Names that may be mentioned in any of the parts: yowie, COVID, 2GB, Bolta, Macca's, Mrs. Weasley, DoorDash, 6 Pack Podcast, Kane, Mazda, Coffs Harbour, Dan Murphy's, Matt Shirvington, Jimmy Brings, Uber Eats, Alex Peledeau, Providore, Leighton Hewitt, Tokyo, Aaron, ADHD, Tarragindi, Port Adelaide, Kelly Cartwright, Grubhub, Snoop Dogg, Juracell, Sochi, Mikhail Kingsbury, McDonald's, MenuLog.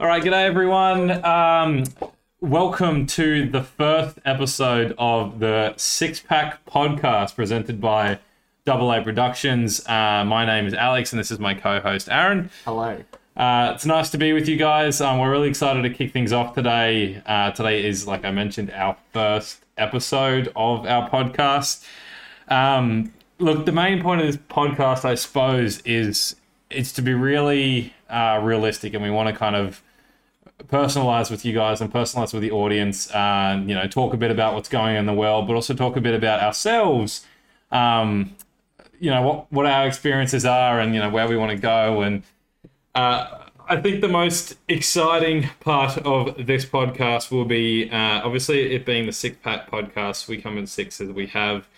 All right, g'day everyone. Welcome to the first episode of the 6 Pack Podcast presented by Double A Productions. My name is Alex and this is my co-host Aaron. Hello. It's nice to be with you guys. We're really excited to kick things off today. Today is, like I mentioned, our first episode of our podcast. Look, the main point of this podcast, I suppose, is it's to be really realistic, and we want to kind of personalize with you guys and personalize with the audience. You know, talk a bit about what's going on in the world, but also talk a bit about ourselves. You know, what our experiences are, and you know where we want to go. And I think the most exciting part of this podcast will be obviously it being the 6 Pack Podcast. We come in sixes. We have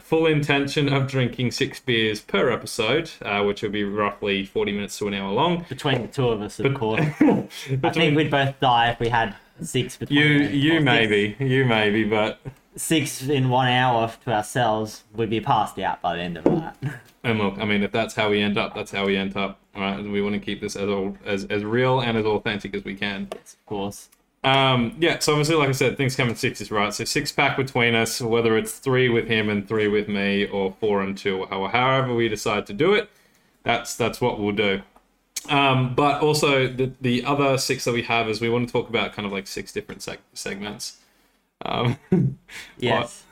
full intention of drinking 6 beers per episode, which will be roughly 40 minutes to an hour long. Between the two of us, of course. I think we'd both die if we had 6 between us. You maybe, but 6 in 1 hour to ourselves, we'd be passed out by the end of that. And look, I mean, if that's how we end up, that's how we end up. All right, and we want to keep this as real and as authentic as we can. Yes, of course. Yeah, so obviously, like I said, things come in sixes, right? So 6 pack between us, whether it's 3 with him and 3 with me, or 4 and 2, or however we decide to do it, that's what we'll do. But also the other 6 that we have is we want to talk about kind of like 6 different segments. Yes.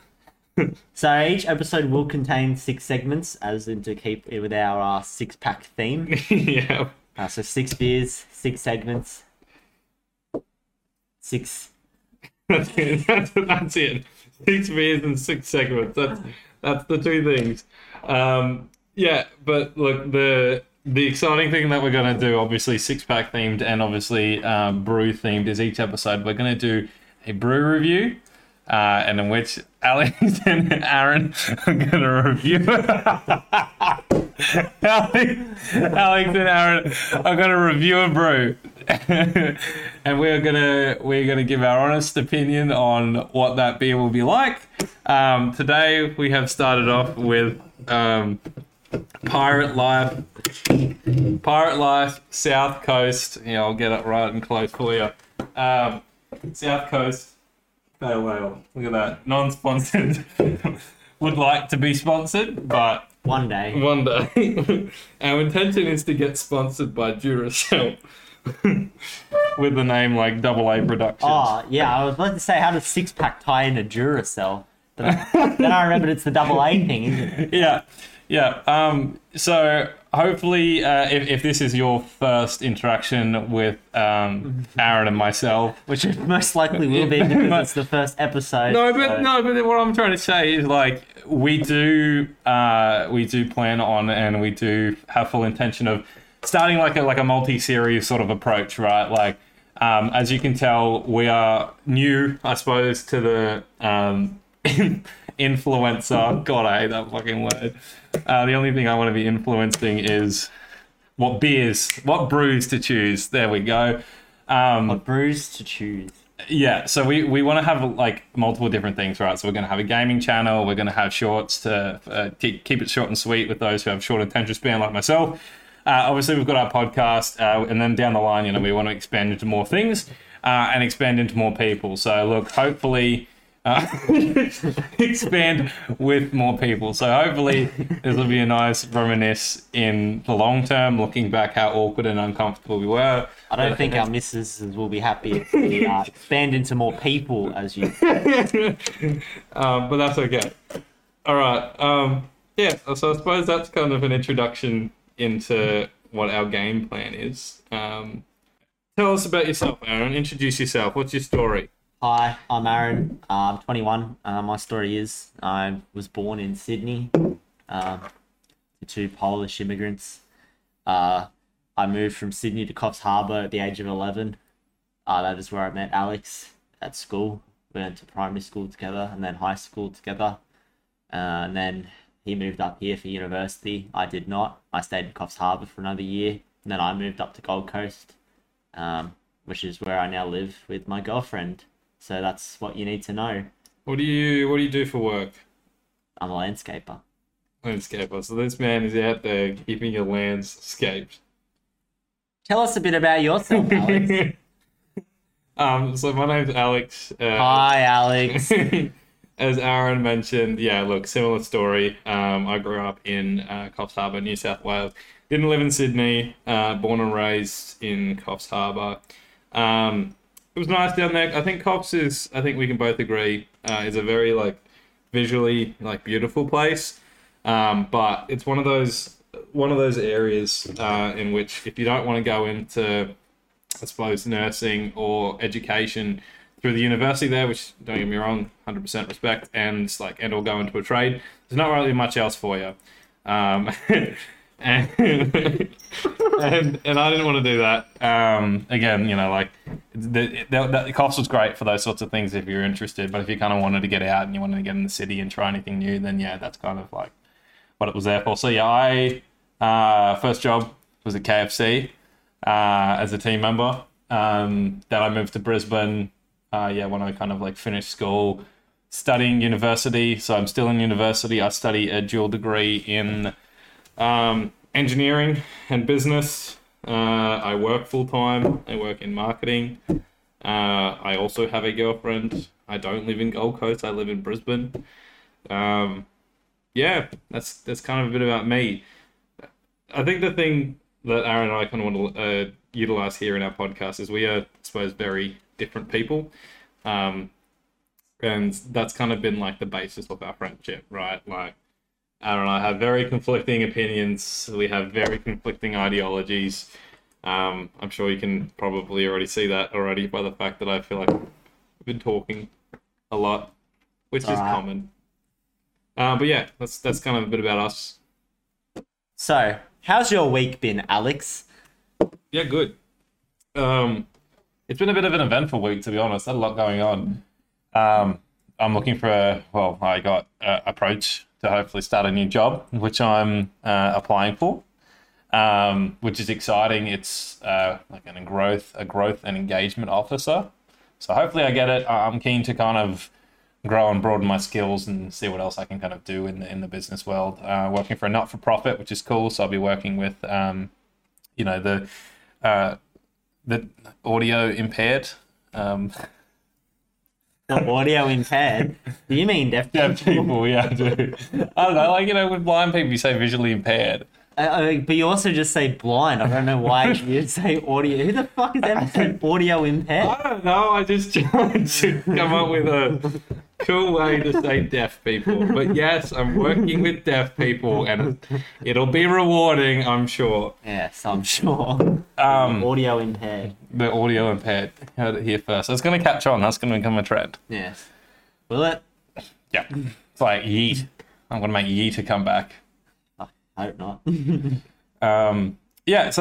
So each episode will contain 6 segments, as in to keep it with our 6 pack theme. Yeah. So 6 beers, 6 segments. 6. That's it. 6 beers and 6 segments. That's the 2 things. Yeah, but look, the exciting thing that we're going to do, obviously 6 pack themed and obviously brew themed, is each episode we're going to do a brew review, and in which Alex and Aaron are going to review it. Alex and Aaron are going to review a brew. And we're gonna give our honest opinion on what that beer will be like. Today we have started off with Pirate Life South Coast. Yeah, I'll get it right and close for you. South Coast Pale Ale. Look at that, non-sponsored. Would like to be sponsored, but one day. Our intention is to get sponsored by Juracell. With the name like Double A Productions. Oh, yeah, I was about to say, how does 6 pack tie into Juracell? Then I remembered it's the Double A thing, isn't it? Yeah. So hopefully, if this is your first interaction with Aaron and myself, which it most likely will be because it's the first episode. No, but what I'm trying to say is, like, we do plan on, and we do have full intention of starting like a multi-series sort of approach, right? Like, as you can tell, we are new, I suppose, to the influencer. God, I hate that fucking word. The only thing I want to be influencing is what brews to choose. There we go. What brews to choose. Yeah, so we want to have like multiple different things, right? So we're going to have a gaming channel. We're going to have shorts to keep it short and sweet with those who have short attention span like myself. Obviously, we've got our podcast, and then down the line, you know, we want to expand into more things and expand into more people. So, look, hopefully, expand with more people. So, hopefully, this will be a nice reminisce in the long term, looking back how awkward and uncomfortable we were. I don't think our missus will be happy if we expand into more people, as you said. But that's okay. All right. Yeah, so I suppose that's kind of an introduction into what our game plan is. Tell us about yourself, Aaron. Introduce yourself. What's your story? Hi, I'm Aaron. I'm 21. My story is I was born in Sydney to 2 Polish immigrants. I moved from Sydney to Coffs Harbour at the age of 11. That is where I met Alex at school. We went to primary school together and then high school together. And then he moved up here for university. I did not. I stayed in Coffs Harbour for another year. And then I moved up to Gold Coast, which is where I now live with my girlfriend. So that's what you need to know. What do you do for work? I'm a landscaper. Landscaper. So this man is out there keeping your landscaped. Tell us a bit about yourself, Alex. So my name's Alex. Hi, Alex. As Aaron mentioned, yeah, look, similar story. I grew up in Coffs Harbour, New South Wales. Didn't live in Sydney. Born and raised in Coffs Harbour. It was nice down there. I think Coffs is, I think we can both agree, is a very like visually like beautiful place. But it's one of those areas in which if you don't want to go into, I suppose, nursing or education through the university there, which, don't get me wrong, 100% respect, and or go into a trade, there's not really much else for you. And I didn't want to do that. Again, you know, like, the cost was great for those sorts of things if you're interested, but if you kind of wanted to get out and you wanted to get in the city and try anything new, then yeah, that's kind of like what it was there for. So yeah, I first job was at KFC as a team member. Then I moved to Brisbane when I kind of like finished school, studying university. So I'm still in university. I study a dual degree in engineering and business. I work full time. I work in marketing. I also have a girlfriend. I don't live in Gold Coast. I live in Brisbane. That's kind of a bit about me. I think the thing that Aaron and I kind of want to utilize here in our podcast is we are, I suppose, very different people. And that's kind of been like the basis of our friendship, right? Like, Aaron and I have very conflicting opinions. We have very conflicting ideologies. I'm sure you can probably already see that already by the fact that I feel like I've been talking a lot, which is common. But yeah, that's kind of a bit about us. So, how's your week been, Alex? Yeah, good. It's been a bit of an eventful week, to be honest. Had a lot going on. I'm looking for I got approach to hopefully start a new job, which I'm applying for, which is exciting. It's like a growth and engagement officer. So hopefully I get it. I'm keen to kind of grow and broaden my skills and see what else I can kind of do in the business world. Working for a not-for-profit, which is cool. So I'll be working with, the audio impaired. Not audio impaired? Do you mean deaf people? Yeah, I do. I don't know, with blind people, you say visually impaired. But you also just say blind. I don't know why you'd say audio. Who the fuck has ever said audio impaired? I don't know. I just tried to come up with a cool way to say deaf people. But yes, I'm working with deaf people and it'll be rewarding, I'm sure. Yes, I'm sure. Audio impaired. The audio impaired. Heard it here first. That's going to catch on. That's going to become a trend. Yes. Will it? Yeah. It's like yeet. I'm going to make yeet to come back. I hope not. So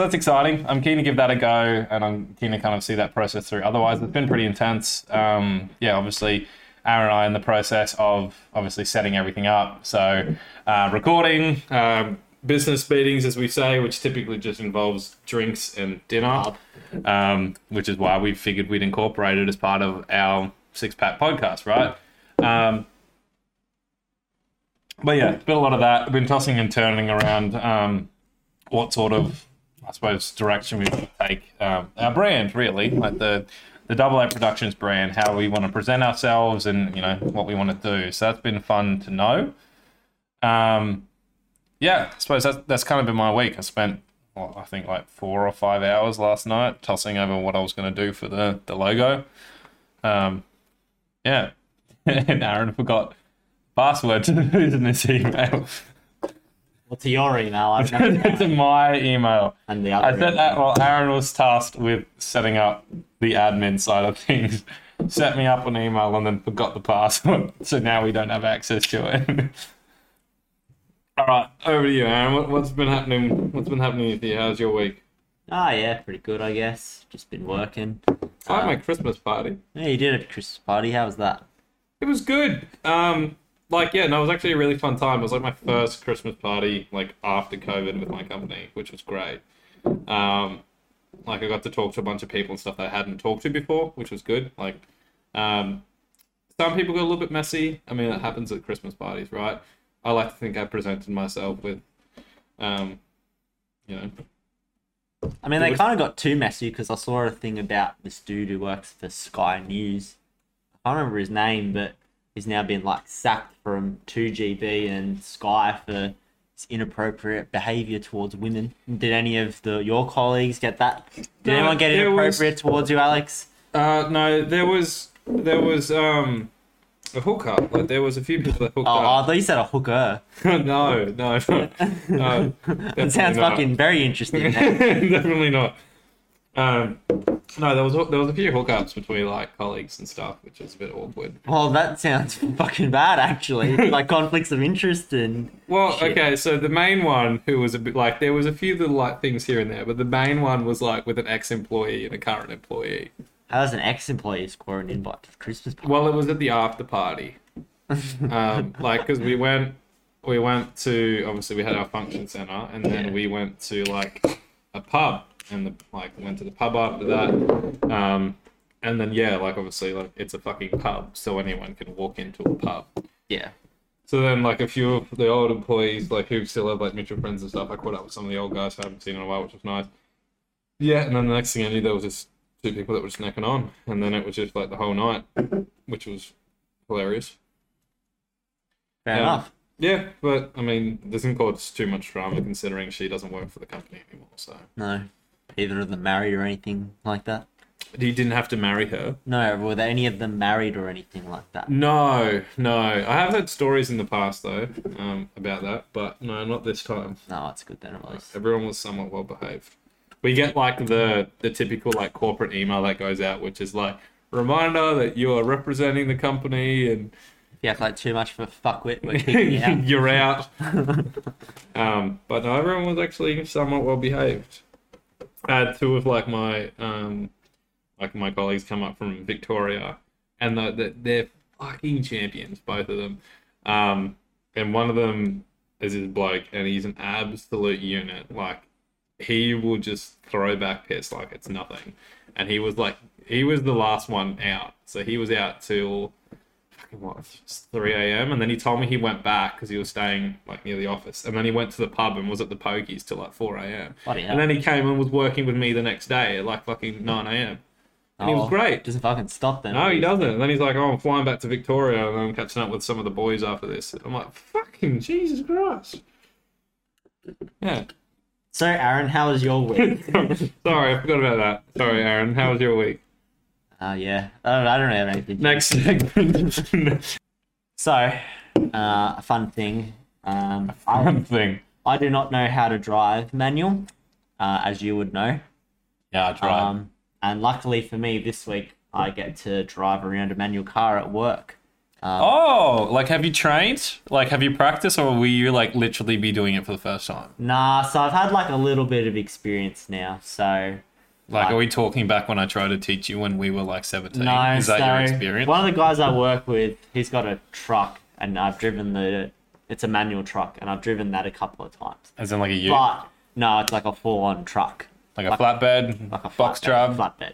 that's exciting. I'm keen to give that a go, and I'm keen to kind of see that process through. Otherwise, it's been pretty intense. Obviously, Aaron and I in the process of obviously setting everything up. So recording, business meetings, as we say, which typically just involves drinks and dinner, which is why we figured we'd incorporate it as part of our 6 Pack Podcast, right? But yeah, it's been a lot of that. I've been tossing and turning around what sort of, I suppose, direction we want to take our brand, really, like the Double A Productions brand, how we want to present ourselves and, what we want to do. So that's been fun to know. I suppose that's kind of been my week. I spent, I think, 4 or 5 hours last night tossing over what I was going to do for the logo. And Aaron forgot password to who's in this email. Well, to your email. I sent it to my email. And the other I said that while Aaron was tasked with setting up the admin side of things. Set me up an email and then forgot the password. So now we don't have access to it. All right, over to you, Aaron. What's been happening? What's been happening with you? How's your week? Pretty good, I guess. Just been working. I had my Christmas party. Yeah, you did have a Christmas party. How was that? It was good. It was actually a really fun time. It was my first Christmas party after COVID with my company, which was great. I got to talk to a bunch of people and stuff that I hadn't talked to before, which was good. Some people got a little bit messy. I mean, it happens at Christmas parties, right? I like to think I presented myself with, I mean, they kind of got too messy because I saw a thing about this dude who works for Sky News. I can't remember his name, but he's now been like sacked from 2GB and Sky for his inappropriate behaviour towards women. Did any of your colleagues get that? Did anyone get inappropriate towards you, Alex? No, there was a hooker. Like, there was a few people that hooked up. Oh, I thought you said a hooker. No. It sounds fucking very interesting. Definitely not. No, there was a few hookups between like colleagues and stuff, which is a bit awkward. Well, that sounds fucking bad, actually. Like conflicts of interest and. Well, okay, so the main one who was a bit like there was a few little like things here and there, but the main one was like with an ex-employee and a current employee. How does an ex-employee score an invite to the Christmas party? Well, it was at the after party, because we went to, obviously we had our function center, and then we went to like a pub, and went to the pub after that, and then obviously like it's a fucking pub, so anyone can walk into a pub. Yeah. So then like a few of the old employees like who still have like mutual friends and stuff, I caught up with some of the old guys who I haven't seen in a while, which was nice. Yeah, and then the next thing I knew there was this. Two people that were snacking on, and then it was just like the whole night, which was hilarious. Fair enough. Yeah, but I mean, it doesn't cause too much drama considering she doesn't work for the company anymore. So no, either of them married or anything like that. You didn't have to marry her. No, were any of them married or anything like that? No. I have heard stories in the past though about that, but no, not this time. No, it's good then at least. Everyone was somewhat well behaved. We get like the typical like corporate email that goes out, which is like reminder that you are representing the company, and if you act like too much of a fuckwit, we're kicking you out. You're out. But no, everyone was actually somewhat well behaved. I had two of like my my colleagues come up from Victoria, and they're fucking champions, both of them. And one of them is his bloke, and he's an absolute unit. Like, he will just throw back piss like it's nothing. And he was the last one out. So he was out till 3 a.m. And then he told me he went back because he was staying like near the office. And then he went to the pub and was at the pokies till like 4 a.m. And then he came and was working with me the next day at like fucking 9 a.m. And he was great. Doesn't fucking stop then. No, he doesn't. And then he's like, I'm flying back to Victoria and I'm catching up with some of the boys after this. And I'm like, fucking Jesus Christ. Yeah. So, Aaron, how was your week? Sorry, I forgot about that. Sorry, Aaron, how was your week? I don't really have anything. Next segment. So, a fun thing. I do not know how to drive manual, as you would know. Yeah, I drive. And luckily for me, this week, I get to drive around a manual car at work. Have you trained? Like, have you practiced, or will you like literally be doing it for the first time? Nah, so I've had like a little bit of experience now, so. Like, are we talking back when I tried to teach you when we were like 17? No, is that your experience? One of the guys I work with, he's got a truck, and I've driven it's a manual truck, and I've driven that a couple of times. As in like a ute? But, no, it's like a full-on truck. Like a flatbed, like a box truck? Flatbed.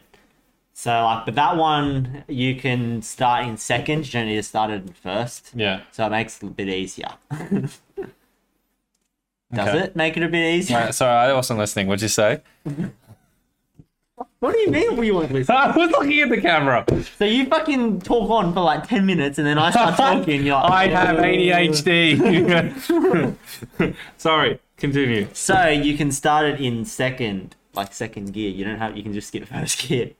So, but that one, you can start in second. You don't need to start it in first. Yeah. So, it makes it a bit easier. Does it make it a bit easier? Right, sorry, I wasn't listening. What'd you say? What do you mean we weren't listening? I was looking at the camera. So, you fucking talk on for like 10 minutes and then I start talking. You're like, I have ADHD. Sorry, continue. So, you can start it in second, like second gear. You can just skip first gear.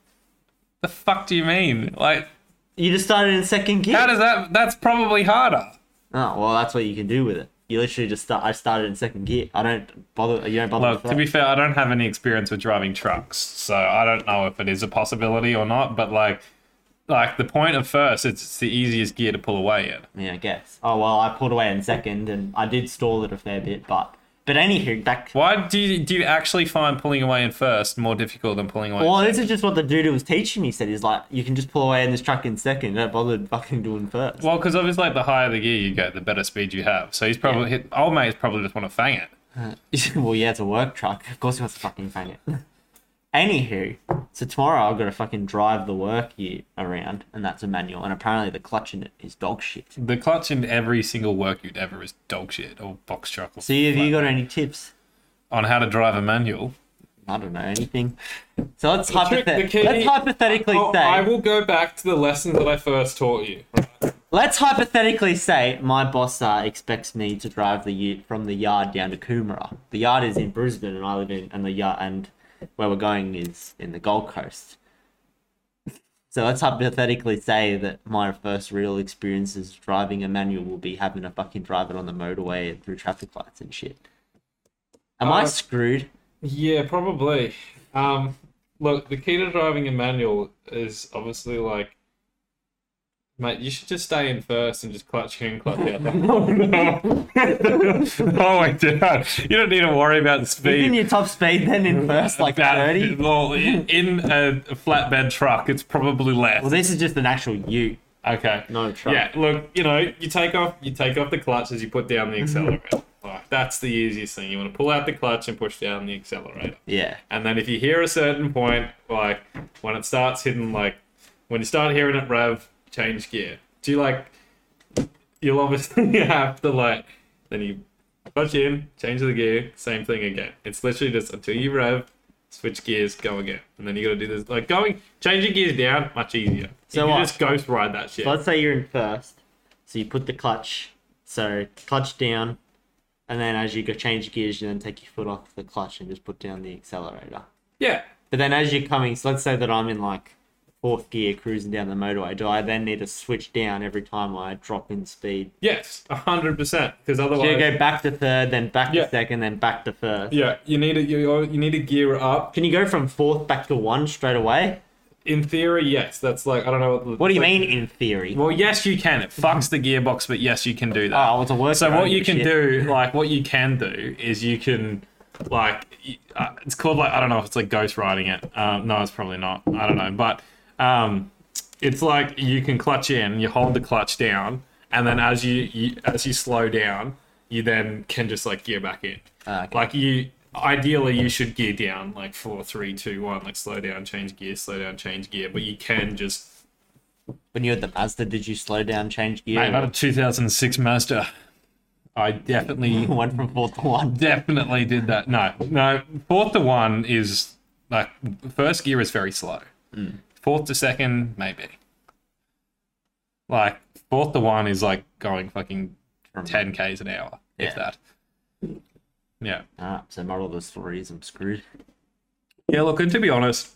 The fuck do you mean? Like, you just started in second gear. How does that? That's probably harder. Oh well, that's what you can do with it. You literally just start. I started in second gear. You don't bother. Look, to be fair, I don't have any experience with driving trucks, so I don't know if it is a possibility or not. But like the point of first, it's the easiest gear to pull away in. Yeah, I guess. Oh well, I pulled away in second, and I did stall it a fair bit, but. But anywho, why do you actually find pulling away in first more difficult than pulling away? Well, in this is just what the dude who was teaching me said. He's like, you can just pull away in this truck in second. Don't bother fucking doing first. Well, because obviously, like, the higher the gear you go, the better speed you have. So he's probably old mate's probably just want to fang it. Well, yeah, it's a work truck. Of course, he wants to fucking fang it. Anywho, so tomorrow I've got to fucking drive the work ute around, and that's a manual. And apparently, the clutch in it is dog shit. The clutch in every single work ute ever is dog shit, or box truck. So, have you got any tips on how to drive a manual? I don't know anything. So let's hypothetically say... I will go back to the lesson that I first taught you. Let's hypothetically say my boss expects me to drive the ute from the yard down to Coomera. The yard is in Brisbane, and I live in... And the yard, and where we're going is in the Gold Coast. So let's hypothetically say that my first real experience is driving a manual will be having to fucking drive it on the motorway through traffic lights and shit. Am I screwed? Yeah, probably. Look, the key to driving a manual is obviously like, mate, you should just stay in first and just clutch in, clutch out. Oh, no. Oh, my God. You don't need to worry about the speed. Isn't your top speed then in first, like about 30? Well, in a flatbed truck, it's probably less. Well, this is just an actual ute. Okay. No truck. Yeah, look, you know, you take off the clutch as you put down the accelerator. Like, that's the easiest thing. You want to pull out the clutch and push down the accelerator. Yeah. And then if you hear a certain point, like, when it starts hitting, like, when you start hearing it rev, change gear. Do you like? You'll obviously have to like. Then you clutch in, change the gear, same thing again. It's literally just until you rev, switch gears, go again, and then you got to do this. Like going, changing gears down, much easier. So you just ghost ride that shit. So let's say you're in first. So you put the clutch. So clutch down, and then as you go change gears, you then take your foot off the clutch and just put down the accelerator. Yeah. But then as you're coming, so let's say that I'm in like fourth gear cruising down the motorway, do I then need to switch down every time I drop in speed? Yes, 100%, because otherwise... So you go back to third, then back to second, then back to first. Yeah, you need to gear up. Can you go from fourth back to one straight away? In theory, yes. That's like, I don't know... What do you mean, in theory? Well, yes, you can. It fucks the gearbox, but yes, you can do that. Oh, it's a work. So what you can do, like, what you can do is you can... Like, it's called like, I don't know if it's like ghost riding it. No, it's probably not. I don't know, but... it's like you can clutch in, you hold the clutch down, and then as you slow down, you then can just like gear back in. Okay. Like ideally you should gear down like 4, 3, 2, 1, like slow down, change gear, but you can just... When you had the Mazda, did you slow down, change gear? Mate, I had a 2006 Mazda. I definitely... Went from 4th to 1. Definitely did that. No, 4th to 1 is like, first gear is very slow. Mm. 4th to 2nd, maybe. Like, 4th to 1 is like going fucking 10 k's an hour, if that. Yeah. So not all those stories, I'm screwed. Yeah, look, and to be honest,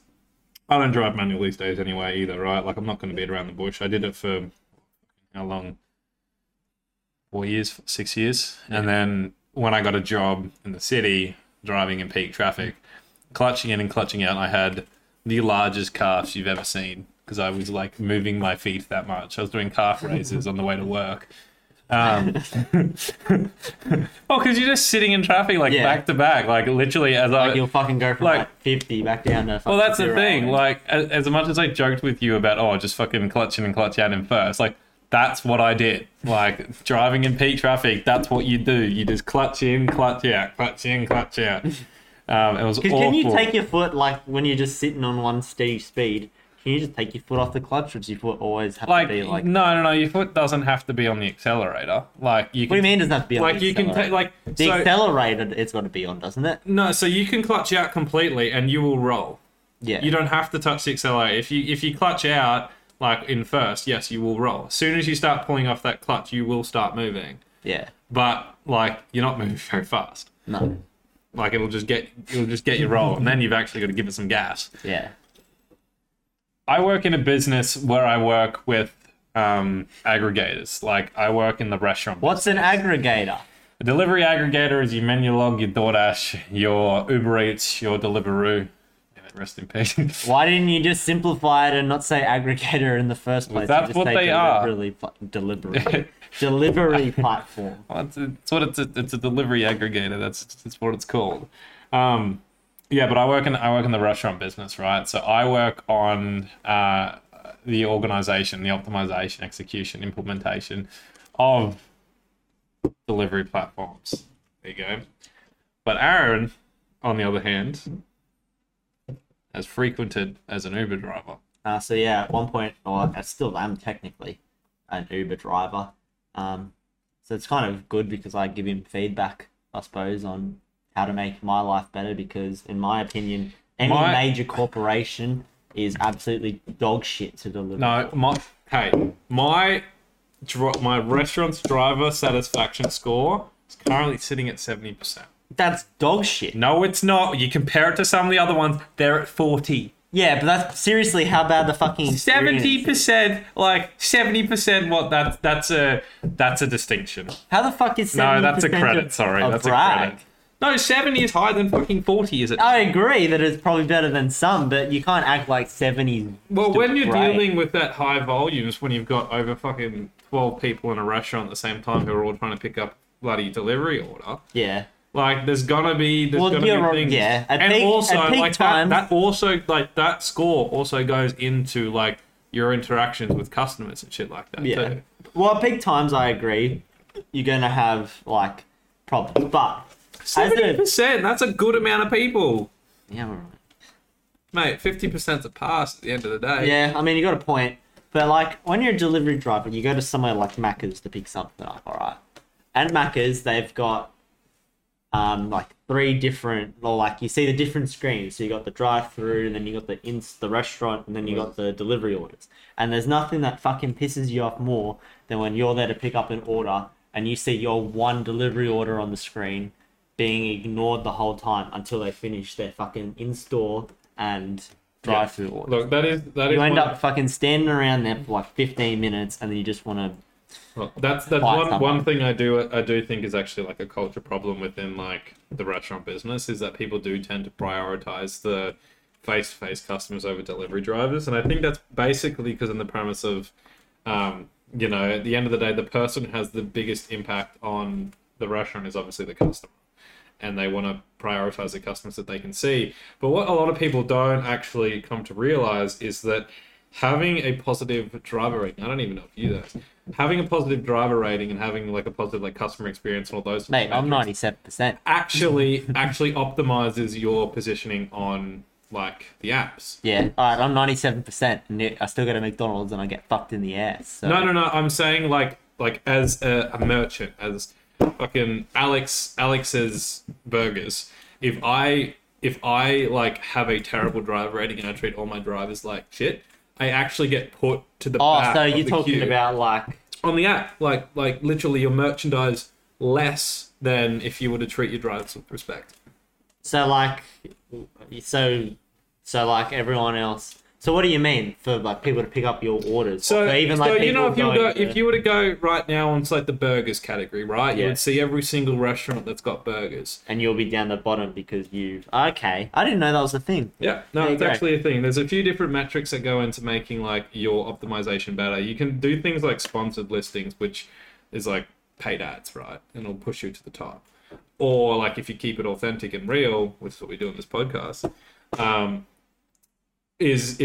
I don't drive manual these days anyway either, right? Like, I'm not going to beat around the bush. I did it for how long? 4 years, 6 years. Yeah. And then when I got a job in the city, driving in peak traffic, clutching in and clutching out, I had... the largest calves you've ever seen, because I was like moving my feet that much. I was doing calf raises on the way to work. Oh, because you're just sitting in traffic like back to back, like literally as like you'll fucking go from like 50 back down to. Well, that's the thing. Like as much as I joked with you about just fucking clutch in and clutch out in first, like that's what I did. Like driving in peak traffic, that's what you do. You just clutch in, clutch out, clutch in, clutch out. It was awful. Can you take your foot, like when you're just sitting on one steady speed, can you just take your foot off the clutch, or does your foot always have to be like... No, your foot doesn't have to be on the accelerator. Like you can... What do you mean doesn't have to be on the accelerator? Like you can like... The accelerator, it's got to be on, doesn't it? No, so you can clutch out completely and you will roll. Yeah. You don't have to touch the accelerator. If you clutch out, like in first, yes, you will roll. As soon as you start pulling off that clutch, you will start moving. Yeah. But like, you're not moving very fast. No. Like it'll just get you roll, and then you've actually got to give it some gas. Yeah. I work in a business where I work with aggregators. Like I work in the restaurant. What's business. An aggregator? A delivery aggregator is your MenuLog, your DoorDash, your Uber Eats, your Deliveroo. Rest in peace. Why didn't you just simplify it and not say aggregator in the first place? Well, that's just what they are. Delivery platform. Well, it's a delivery aggregator. That's what it's called. But I work in the restaurant business, right? So I work on the organization, the optimization, execution, implementation of delivery platforms. There you go. But Aaron, on the other hand, as frequented as an Uber driver. At one point, I still am technically an Uber driver. So it's kind of good because I give him feedback, I suppose, on how to make my life better, because in my opinion, any major corporation is absolutely dog shit to deliver. No, my restaurant's driver satisfaction score is currently sitting at 70%. That's dog shit. No, it's not. You compare it to some of the other ones, they're at 40. Yeah, but that's seriously how bad the fucking 70%. Like 70%. What? That's a distinction. How the fuck is 70%? No, that's a credit. Sorry, that's brag. A credit. No, 70 is higher than fucking 40, is it? I agree that it's probably better than some, but you can't act like 70. Well, when you're dealing with that high volumes, when you've got over fucking 12 people in a restaurant at the same time who are all trying to pick up bloody delivery order. Yeah. Like, there's gonna be things. Yeah. That score also goes into like your interactions with customers and shit like that. Yeah. Too. Well, at peak times, I agree, you're gonna have like problems, but 70%. That's a good amount of people. Yeah, we're right. Mate, 50%'s a pass at the end of the day. Yeah, I mean you got a point, but like when you're a delivery driver, you go to somewhere like Macca's to pick something up, all right? And Macca's, they've got. Like three different, or like you see the different screens. So you got the drive-through, and then you got the restaurant, and then you got the delivery orders. And there's nothing that fucking pisses you off more than when you're there to pick up an order and you see your one delivery order on the screen being ignored the whole time until they finish their fucking in-store and drive-through orders. Look, that is. You end up fucking standing around there for like 15 minutes, and then you just want to. Well, that's one thing I do think is actually like a culture problem within like the restaurant business, is that people do tend to prioritize the face-to-face customers over delivery drivers. And I think that's basically because in the premise of, you know, at the end of the day, the person who has the biggest impact on the restaurant is obviously the customer, and they want to prioritize the customers that they can see. But what a lot of people don't actually come to realize is that having a positive driver rating, I don't even know if you do that. Having a positive driver rating and having like a positive like customer experience and all those. Mate, I'm 97%. Actually optimizes your positioning on like the apps. Yeah, all right, I'm 97%, and I still go to McDonald's and I get fucked in the ass. So. No. I'm saying like as a merchant, as fucking Alex's burgers. If I like have a terrible driver rating and I treat all my drivers like shit, I actually get put to the back. Oh, so you're talking about like on the app, like literally your merchandise less than if you were to treat your drivers with respect. So like everyone else. So what do you mean for like people to pick up your orders? If you were to go right now on like the burgers category, right? Yeah. You would see every single restaurant that's got burgers, and you'll be down the bottom because you. Okay, I didn't know that was a thing. Yeah, no, it's actually a thing. There's a few different metrics that go into making like your optimization better. You can do things like sponsored listings, which is like paid ads, right? And it'll push you to the top, or like if you keep it authentic and real, which is what we do in this podcast. Is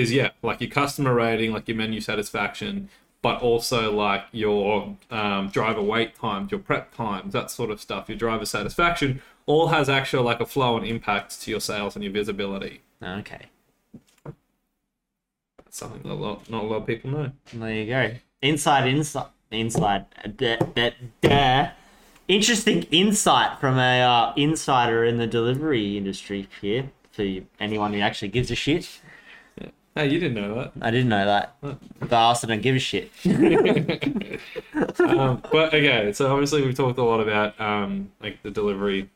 like your customer rating, like your menu satisfaction, but also like your driver wait times, your prep times, that sort of stuff, your driver satisfaction, all has actual like a flow and impact to your sales and your visibility. Okay. That's something that not a lot of people know. There you go. Inside. Interesting insight from a insider in the delivery industry here, to anyone who actually gives a shit. Hey, you didn't know that. I didn't know that. Huh. But I also don't give a shit. But okay, so obviously we've talked a lot about like the delivery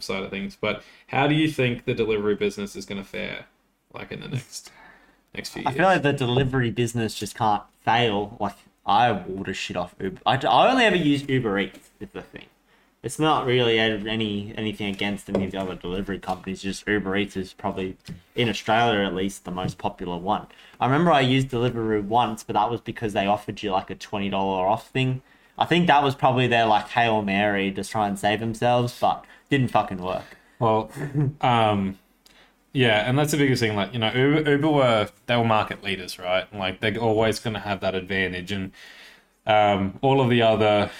side of things. But how do you think the delivery business is going to fare, like in the next few years? I feel like the delivery business just can't fail. Like I order shit off Uber. I only ever use Uber Eats. Is the thing. It's not really anything against any of the other delivery companies. Just Uber Eats is probably, in Australia at least, the most popular one. I remember I used Deliveroo once, but that was because they offered you like a $20 off thing. I think that was probably their like Hail Mary to try and save themselves, but didn't fucking work. Well, yeah, and that's the biggest thing. Like, you know, Uber were market leaders, right? And, like, they're always going to have that advantage, and all of the other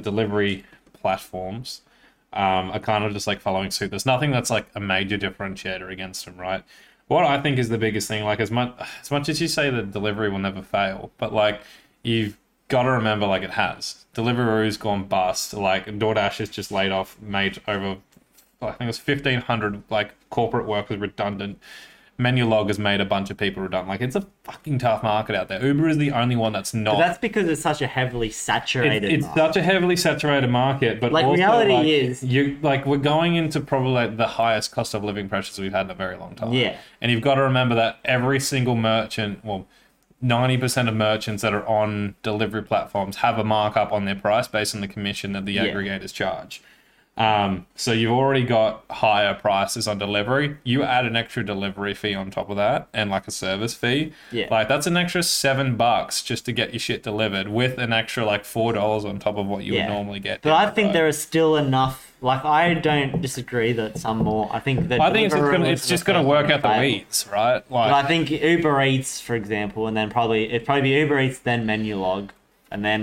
delivery platforms are kind of just like following suit. There's nothing that's like a major differentiator against them, right? What I think is the biggest thing, like as much as you say that delivery will never fail, but like you've got to remember, like it has. Deliveroo's gone bust, like DoorDash has just laid off made over I think it was 1,500 like corporate workers redundant. MenuLog has made a bunch of people redundant. Like, it's a fucking tough market out there. Uber is the only one that's not. But that's because it's such a heavily saturated market. It's such a heavily saturated market, but like, also, reality like, is... you like, we're going into probably like the highest cost of living pressures we've had in a very long time. Yeah. And you've got to remember that every single merchant, well, 90% of merchants that are on delivery platforms have a markup on their price based on the commission that the aggregators charge. So you've already got higher prices on delivery. You add an extra delivery fee on top of that and like a service fee. Yeah. Like, that's an extra $7 just to get your shit delivered with an extra like $4 on top of what you would normally get. But I think there is still enough. Like, I don't disagree that some more. I think it's just going to work out the weeds, right? Like, but I think Uber Eats, for example, and then probably it'd probably be Uber Eats, then MenuLog, and then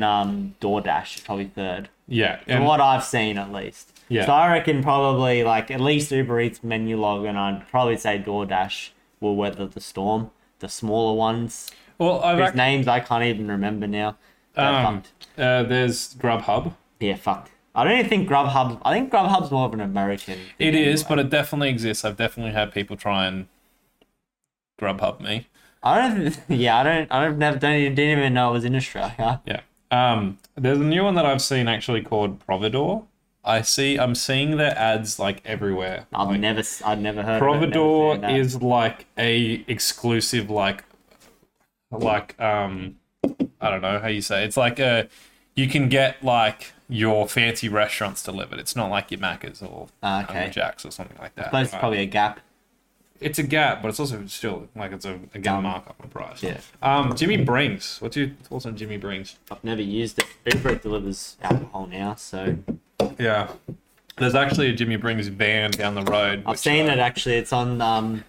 DoorDash is probably third. Yeah. From what I've seen, at least. Yeah. So I reckon probably like at least Uber Eats, MenuLog, and I'd probably say DoorDash will weather the storm. The smaller ones. Well, whose names I can't even remember now. There's Grubhub. Yeah, fucked. I don't even think Grubhub. I think Grubhub's more of an American thing. It is, but it definitely exists. I've definitely had people try and Grubhub me. I didn't even know it was in Australia. Yeah. There's a new one that I've seen actually called Providore. I'm seeing their ads like everywhere. I've never heard Providore of it. Providore is like a exclusive I don't know how you say it. It's like you can get like your fancy restaurants delivered. It's not like your Macca's or Jack's or something like that. I suppose it's probably a gap. It's a gap, but it's also still like it's a markup on price. Yeah. Jimmy Brings. What's your thoughts on Jimmy Brings? I've never used it. Uber delivers alcohol now, so. Yeah. There's actually a Jimmy Brings van down the road. I've seen it actually. It's on when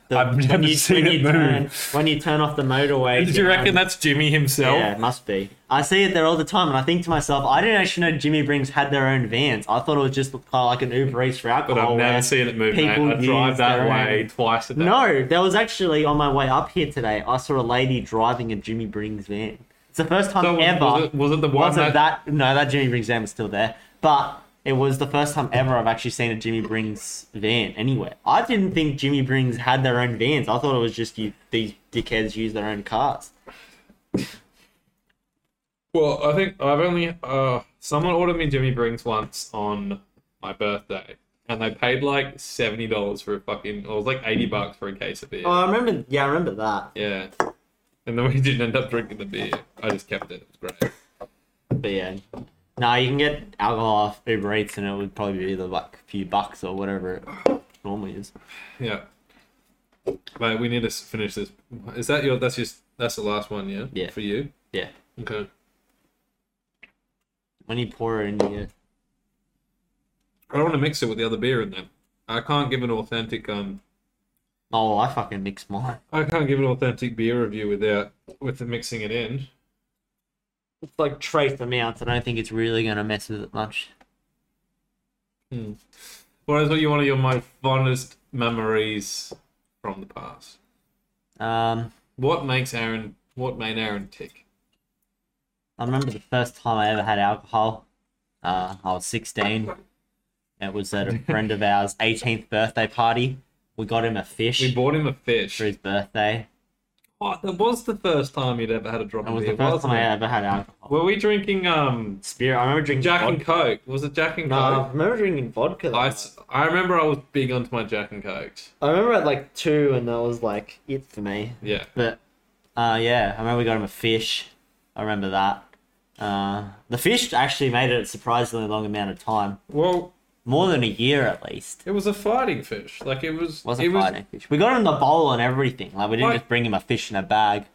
you turn off the motorway. Do you reckon that's Jimmy himself? Yeah, it must be. I see it there all the time, and I think to myself, I didn't actually know Jimmy Brings had their own vans. I thought it was just kind of like an Uber Eats for alcohol. But I've never seen it move, mate. I drive that way twice a day. No, there was actually, on my way up here today, I saw a lady driving a Jimmy Brings van. It's the first time ever. Was it the one that... No, that Jimmy Brings van was still there. But... it was the first time ever I've actually seen a Jimmy Brings van anywhere. I didn't think Jimmy Brings had their own vans. I thought it was just these dickheads use their own cars. Well, I think I've only... someone ordered me Jimmy Brings once on my birthday. And they paid like $70 for a fucking... or it was like $80 for a case of beer. Oh, I remember that. Yeah. And then we didn't end up drinking the beer. I just kept it. It was great. But yeah... no, you can get alcohol off Uber Eats and it would probably be either like a few bucks or whatever it normally is. Yeah. Mate, we need to finish this. Is that your... that's the last one, yeah? Yeah. For you? Yeah. Okay. When you pour it in here. I don't want to mix it with the other beer in there. I can't give an authentic... oh, I fucking mix mine. I can't give an authentic beer review with mixing it in. It's like trace amounts. I don't think it's really going to mess with it much. What is one of my fondest memories from the past? What made Aaron tick? I remember the first time I ever had alcohol. I was 16. It was at a friend of ours' 18th birthday party. We got him a fish. We bought him a fish. For his birthday. Oh, that was the first time you'd ever had a drop of beer. That was the first time I ever had alcohol. Were we drinking... Spirit. I remember drinking Jack vodka. And Coke. Was it Jack and Coke? No, I remember drinking vodka. I remember I was big onto my Jack and Cokes. I remember at like 2 and that was like it for me. Yeah. But, I remember we got him a fish. I remember that. The fish actually made it a surprisingly long amount of time. Well... more than a year, at least. It was a fighting fish. Like, it was... It wasn't a fighting fish. We got him the bowl and everything. Like, we didn't just bring him a fish in a bag.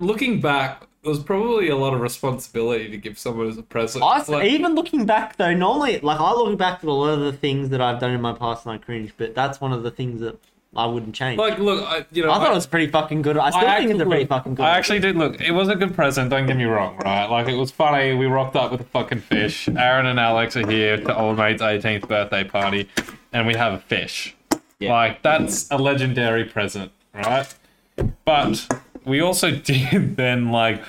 Looking back, there was probably a lot of responsibility to give someone as a present. Even looking back, though, normally... like, I look back at a lot of the things that I've done in my past and I cringe, but that's one of the things that I wouldn't change. Like, look, I thought it was pretty fucking good. I still think it's a pretty fucking good. It was a good present, don't get me wrong, right? Like, it was funny. We rocked up with a fucking fish. Aaron and Alex are here to old mate's 18th birthday party, and we have a fish. Yeah. Like, that's a legendary present, right? But we also did then, like,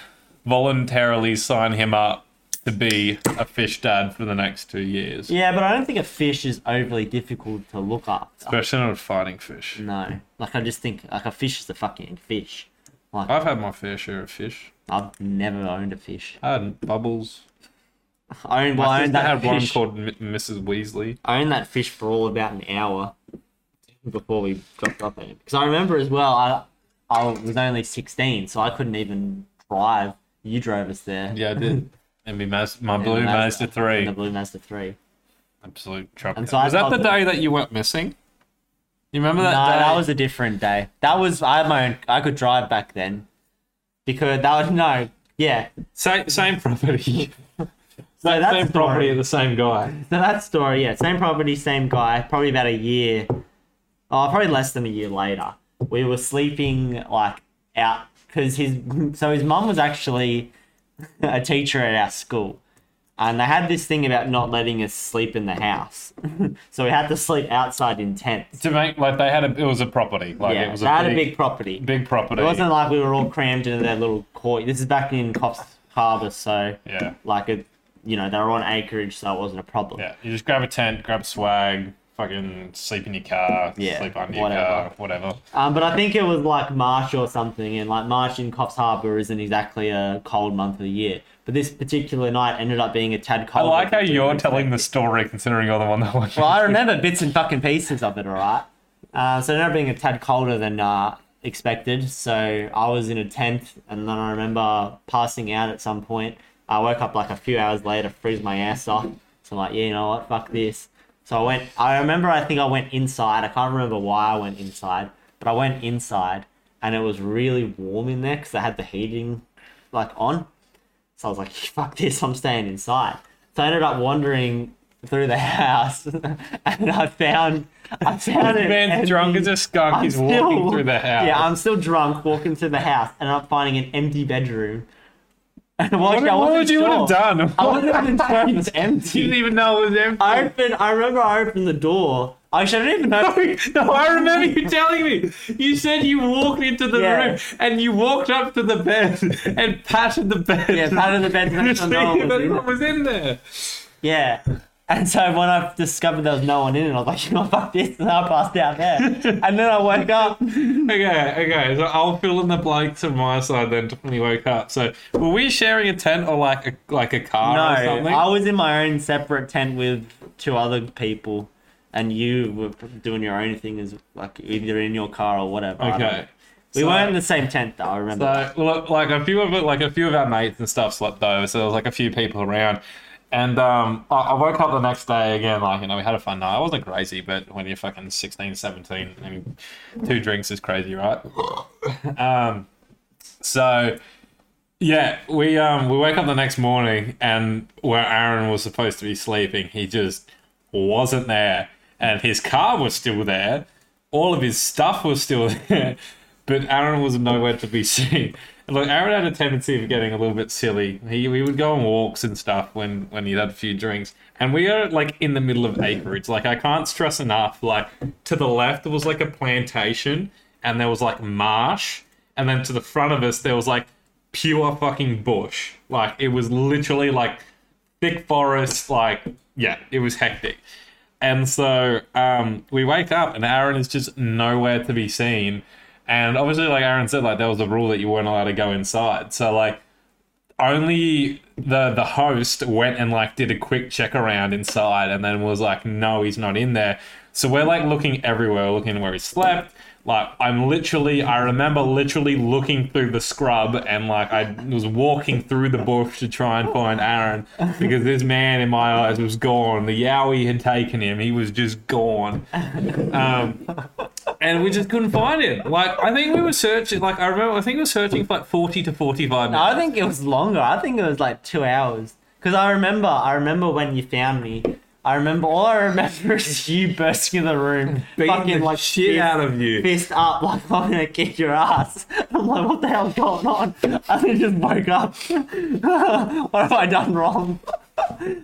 voluntarily sign him up to be a fish dad for the next 2 years. Yeah, but I don't think a fish is overly difficult to look after. Especially not a fighting fish. No. Like, I just think, like, a fish is a fucking fish. Like, I've had my fair share of fish. I've never owned a fish. I had Bubbles. I had one called Mrs. Weasley. I owned that fish for all about an hour before we dropped up at it. Because I remember as well, I was only 16, so I couldn't even drive. You drove us there. Yeah, I did. And my blue Mazda 3. The blue Mazda 3. Absolute trouble. So was that the day that you went missing? You remember that day? No, that was a different day. I could drive back then. Because same property. Same property of the same guy. So that story, yeah, same property, same guy. Probably about a year, probably less than a year later. We were sleeping like out because his mum was actually a teacher at our school, and they had this thing about not letting us sleep in the house, so we had to sleep outside in tents. To make like they had it was a property, like yeah, it was. They had a big property. Big property. It wasn't like we were all crammed into their little court. This is back in Coffs Harbour, so yeah, they were on acreage, so it wasn't a problem. Yeah, you just grab a tent, grab swag. Fucking sleep in your car, sleep under your car, whatever. But I think it was like March or something, and like March in Coffs Harbour isn't exactly a cold month of the year. But this particular night ended up being a tad cold. I like how you're telling the story considering you're the one that watched it. Well, I remember bits and fucking pieces of it, alright? So it ended up being a tad colder than expected. So I was in a tent, and then I remember passing out at some point. I woke up like a few hours later, freeze my ass off. So I'm like, yeah, you know what, fuck this. So I went inside. I can't remember why I went inside, but I went inside and it was really warm in there because I had the heating like on. So I was like, fuck this, I'm staying inside. So I ended up wandering through the house and I found it. Man, drunk as a skunk, he's walking through the house. Yeah, I'm still drunk walking through the house and I'm finding an empty bedroom. What would you have done? I wasn't even sure it was empty. You didn't even know it was empty. I remember I opened the door. Actually, I didn't even know. No, I remember you telling me. You said you walked into the room and you walked up to the bed and patted the bed. Yeah, patted the bed. And no one was in there. Yeah. And so when I discovered there was no one in it, I was like, you know, fuck this, and I passed out there. And then I woke up. Okay, so I'll fill in the blanks on my side then when you woke up. So were we sharing a tent or like a car or something? No, I was in my own separate tent with two other people, and you were doing your own thing as like either in your car or whatever. Okay. We weren't in the same tent though, I remember. So a few of our mates and stuff slept over, so there was like a few people around. And I woke up the next day again, we had a fun night. I wasn't crazy, but when you're fucking 16, 17, I mean, 2 drinks is crazy, right? We woke up the next morning, and where Aaron was supposed to be sleeping, he just wasn't there. And his car was still there. All of his stuff was still there. But Aaron was nowhere to be seen. Look, Aaron had a tendency of getting a little bit silly. We would go on walks and stuff when he'd had a few drinks. And we are, in the middle of acreage. I can't stress enough, to the left was, a plantation. And there was, marsh. And then to the front of us, there was, pure fucking bush. It was literally, thick forest. It was hectic. And so, we wake up and Aaron is just nowhere to be seen. And obviously, like Aaron said, there was a rule that you weren't allowed to go inside. So, only the host went and, did a quick check around inside and then was like, no, he's not in there. So, we're, looking everywhere, looking where he slept. I remember literally looking through the scrub and, I was walking through the bush to try and find Aaron because this man, in my eyes, was gone. The yowie had taken him. He was just gone. And we just couldn't find him. I think we were searching. I think we were searching for 40 to 45 minutes. No, I think it was longer. I think it was 2 hours. Because I remember when you found me. All I remember is you bursting in the room, beating the shit out of you, fist up, I'm gonna kick your ass. I'm like, what the hell's going on? And then just woke up. What have I done wrong?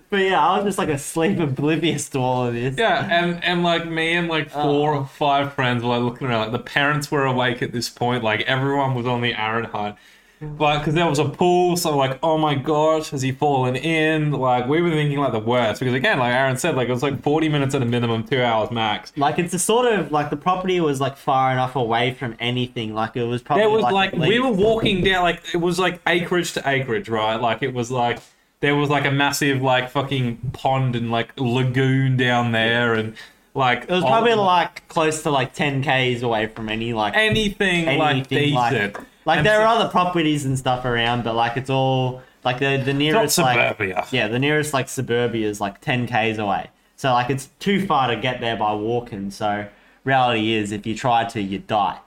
But yeah, I was just asleep, oblivious to all of this. Yeah, and me and four or five friends were looking around. The parents were awake at this point. Everyone was on the Aaron hunt. Like, because there was a pool, so like, oh my gosh, has he fallen in? Like, we were thinking like the worst, because again, like Aaron said, like it was like 40 minutes at a minimum, 2 hours max. Like, it's a sort of like the property was like far enough away from anything. Like, it was probably there was like we were walking down, like it was like acreage to acreage, right? Like, it was like there was like a massive like fucking pond and like lagoon down there, and like it was probably like close to like 10Ks away from any like anything like decent. Like, there are other properties and stuff around, but, like, it's all, like, the nearest, like, yeah, the nearest, like, suburbia is, like, 10Ks away. So, like, it's too far to get there by walking. So, reality is, if you try to, you die.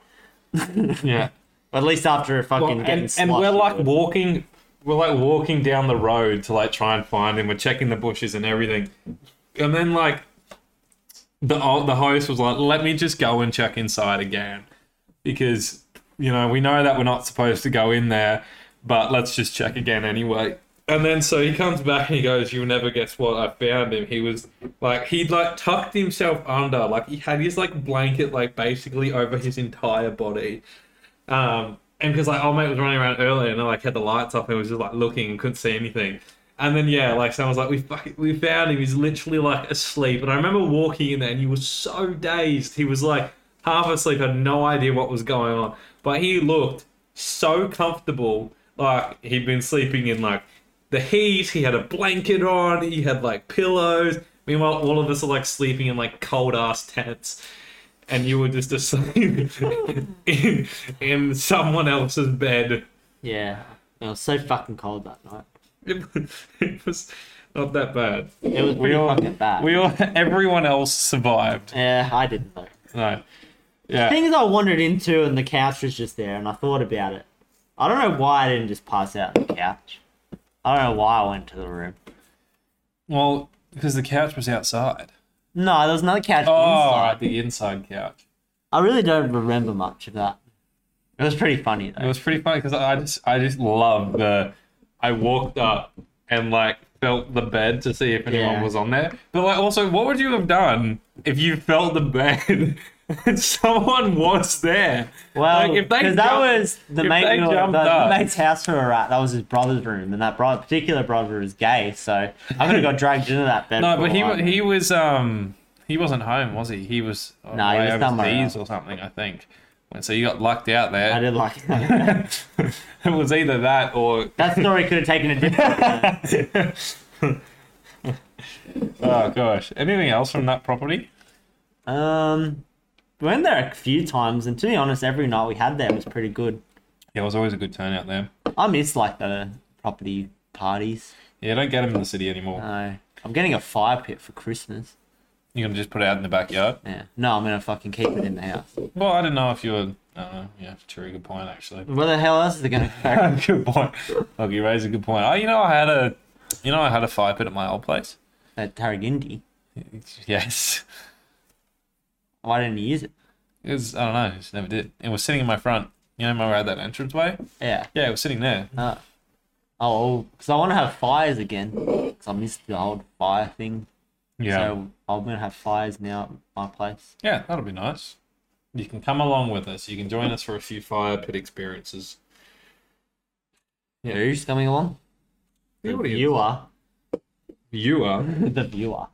Yeah. At least after a fucking getting slushed. And we're, like, walking down the road to, like, try and find him. We're checking the bushes and everything. And then, like, the host was like, let me just go and check inside again. Because... you know, we know that we're not supposed to go in there, but let's just check again anyway. And then so he comes back and he goes, you'll never guess what, I found him. He was like, he'd like tucked himself under, like he had his like blanket like basically over his entire body. And because like old mate was running around earlier and I like had the lights off and was just like looking and couldn't see anything. And then yeah, like someone was like, we found him. He's literally like asleep. And I remember walking in there and he was so dazed. He was like half asleep, had no idea what was going on. But he looked so comfortable, like he'd been sleeping in like the heat, he had a blanket on, he had like pillows. Meanwhile, all of us are like sleeping in like cold ass tents and you were just asleep in someone else's bed. Yeah, it was so fucking cold that night. It was not that bad. It was pretty fucking bad. Everyone else survived. Yeah, I didn't though. No. Yeah. Things I wandered into and the couch was just there and I thought about it. I don't know why I didn't just pass out on the couch. I don't know why I went to the room. Well, because the couch was outside. No, there was another couch inside. Oh, the inside couch. I really don't remember much of that. It was pretty funny though. It was pretty funny because I just love the... I walked up and like felt the bed to see if anyone was on there. But like also, what would you have done if you felt the bed... and someone was there. Well, because like that was the mate's house for a rat. That was his brother's room, and that particular brother was gay, so I could have got dragged into that bed. No, but he was he wasn't home, was he? He was he was somewhere or something, I think. And so you got lucked out there. I did luck out. It was either that or that story could have taken a different turn. Oh gosh! Anything else from that property? We went there a few times, and to be honest, every night we had there was pretty good. Yeah, it was always a good turnout there. I miss, like, the property parties. Yeah, I don't get them in the city anymore. No. I'm getting a fire pit for Christmas. You're going to just put it out in the backyard? Yeah. No, I'm going to fucking keep it in the house. Well, I don't know if you're... I don't know. Yeah, true. Good point, actually. Where the hell else is it going to go? Good point. Look, you raise a good point. Oh, I had a fire pit at my old place. At Tarragindi? Yes. Why didn't you use it? It was, I don't know, I just never did. It was sitting in my front. You know, where I had that entranceway? Yeah. Yeah, it was sitting there. Oh, because I want to have fires again. Because I missed the old fire thing. Yeah. So I'm going to have fires now at my place. Yeah, that'll be nice. You can come along with us. You can join us for a few fire pit experiences. Yeah. Who's coming along? The viewer. Viewer? The viewer.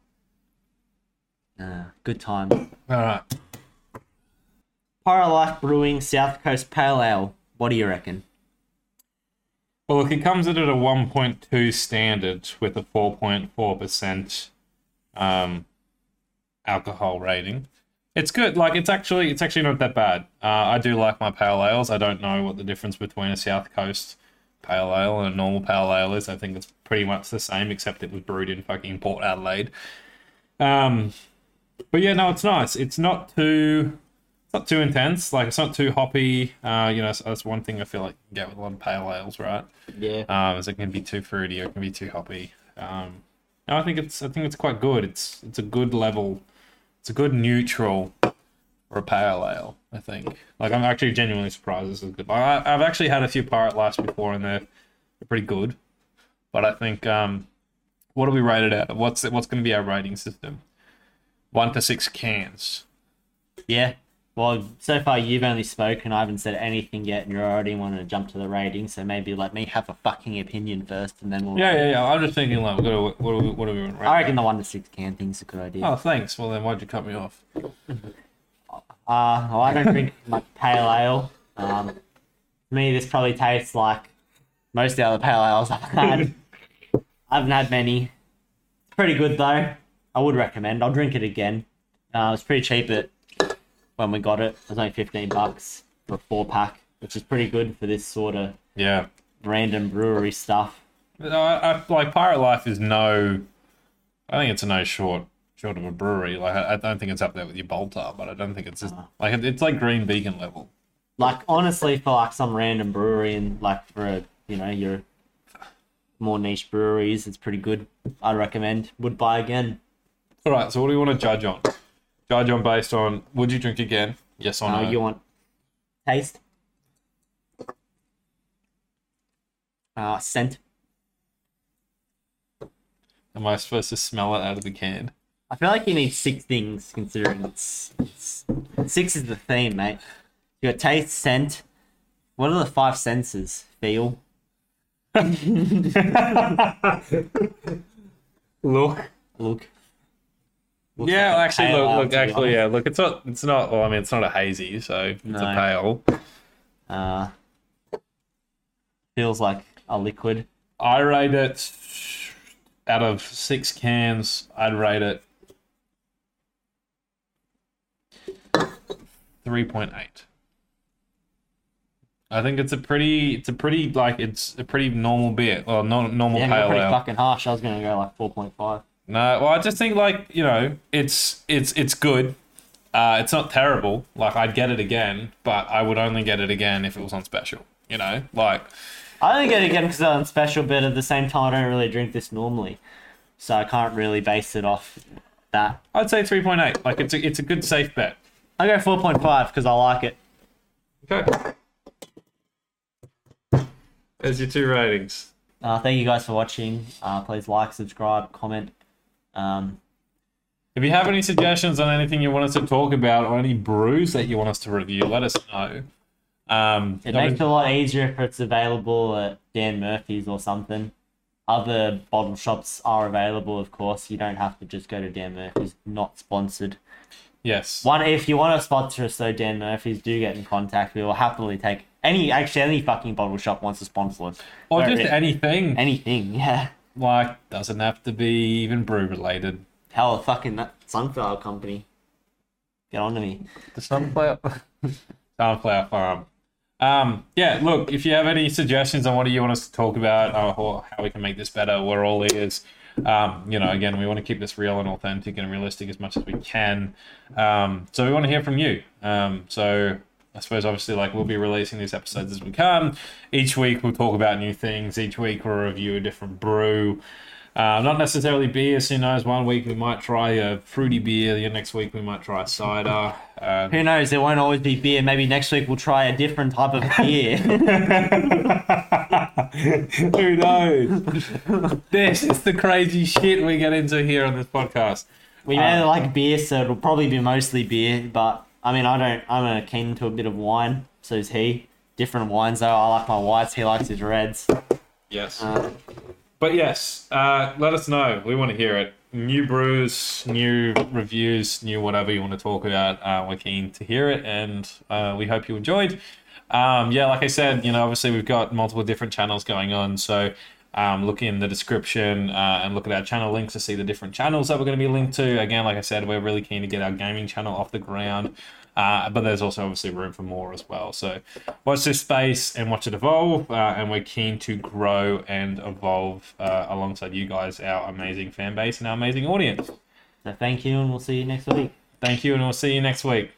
Good time. Alright. Pirate Life Brewing South Coast Pale Ale. What do you reckon? Well, look, it comes in at a 1.2 standard with a 4.4% alcohol rating. It's good. Like, it's actually not that bad. I do like my pale ales. I don't know what the difference between a South Coast pale ale and a normal pale ale is. I think it's pretty much the same, except it was brewed in fucking Port Adelaide. But yeah, no, it's nice. It's not too intense. Like, it's not too hoppy. You know, that's one thing I feel like you get with a lot of pale ales, right? Yeah. Is it can be too fruity or it can be too hoppy. No, I think it's quite good. It's a good level. It's a good neutral for a pale ale, I think. Like, I'm actually genuinely surprised this is good. I've actually had a few Pirate Lives before and they're pretty good. But I think what are we rated at? What's going to be our rating system? 1 to 6 cans. Yeah. Well, so far you've only spoken. I haven't said anything yet, and you already want to jump to the rating. So maybe let me have a fucking opinion first, and then we'll. Yeah. I'm just thinking, like, what do we want? I reckon the 1 to 6 can thing's a good idea. Oh, thanks. Well, then why'd you cut me off? I don't drink much pale ale. To me, this probably tastes like most of the other pale ales I've had. I haven't had many. It's pretty good though. I would recommend. I'll drink it again. It's pretty cheap at. When we got it, it was only $15 for a 4-pack, which is pretty good for this sort of random brewery stuff. I like Pirate Life is no, I think it's a no short of a brewery. Like I don't think it's up there with your Bolta, but I don't think it's just, like it's like Green Beacon level. Like honestly, for like some random brewery and like for a, you know, your more niche breweries, it's pretty good. I recommend. Would buy again. All right. So what do you want to judge on? Judge on based on would you drink again? Yes or no? You want taste, scent. Am I supposed to smell it out of the can? I feel like you need 6 things considering it's 6 is the theme, mate. You got taste, scent. What are the 5 senses? Feel, look. Look, it's not. Well, I mean, it's not a hazy, so it's a pale. Feels like a liquid. I rate it out of 6 cans. I'd rate it 3.8. I think it's a pretty normal beer. Well, normal pale. Pretty fucking harsh. I was gonna go like 4.5. No, well, I just think, like, you know, it's good. It's not terrible. Like, I'd get it again, but I would only get it again if it was on special, you know? Like, I only get it again because it's on special, but at the same time, I don't really drink this normally. So I can't really base it off that. I'd say 3.8. Like, it's a good safe bet. I'll go 4.5 because I like it. Okay. There's your 2 ratings. Thank you guys for watching. Please like, subscribe, comment. If you have any suggestions on anything you want us to talk about or any brews that you want us to review, let us know. It makes it a lot easier if it's available at Dan Murphy's or something. Other bottle shops are available, of course. You don't have to just go to Dan Murphy's. Not sponsored. Yes. If you want to sponsor us, though, Dan Murphy's, do get in contact. We will happily take any fucking bottle shop wants to sponsor us. Or just anything. Anything, yeah. Like, doesn't have to be even brew related. Hell, fucking that sunflower company. Get on to me. The sunflower farm. Yeah, look, if you have any suggestions on what you want us to talk about or how we can make this better, we're all ears. You know, again, we want to keep this real and authentic and realistic as much as we can. So we want to hear from you. So I suppose, obviously, like, we'll be releasing these episodes as we come. Each week, we'll talk about new things. Each week, we'll review a different brew. Not necessarily beers. Who knows? One week, we might try a fruity beer. The next week, we might try a cider. Who knows? There won't always be beer. Maybe next week, we'll try a different type of beer. Who knows? This is the crazy shit we get into here on this podcast. We don't like beer, so it'll probably be mostly beer, but... I mean, I'm keen to a bit of wine, so is he. Different wines, though. I like my whites, he likes his reds. Yes. But yes, let us know. We want to hear it. New brews, new reviews, new whatever you want to talk about. We're keen to hear it, and we hope you enjoyed. Yeah, like I said, you know, obviously we've got multiple different channels going on, so... look in the description and look at our channel links to see the different channels that we're going to be linked to. Again, like I said, we're really keen to get our gaming channel off the ground, but there's also obviously room for more as well. So watch this space and watch it evolve, and we're keen to grow and evolve alongside you guys, our amazing fan base and our amazing audience. So thank you, and we'll see you next week.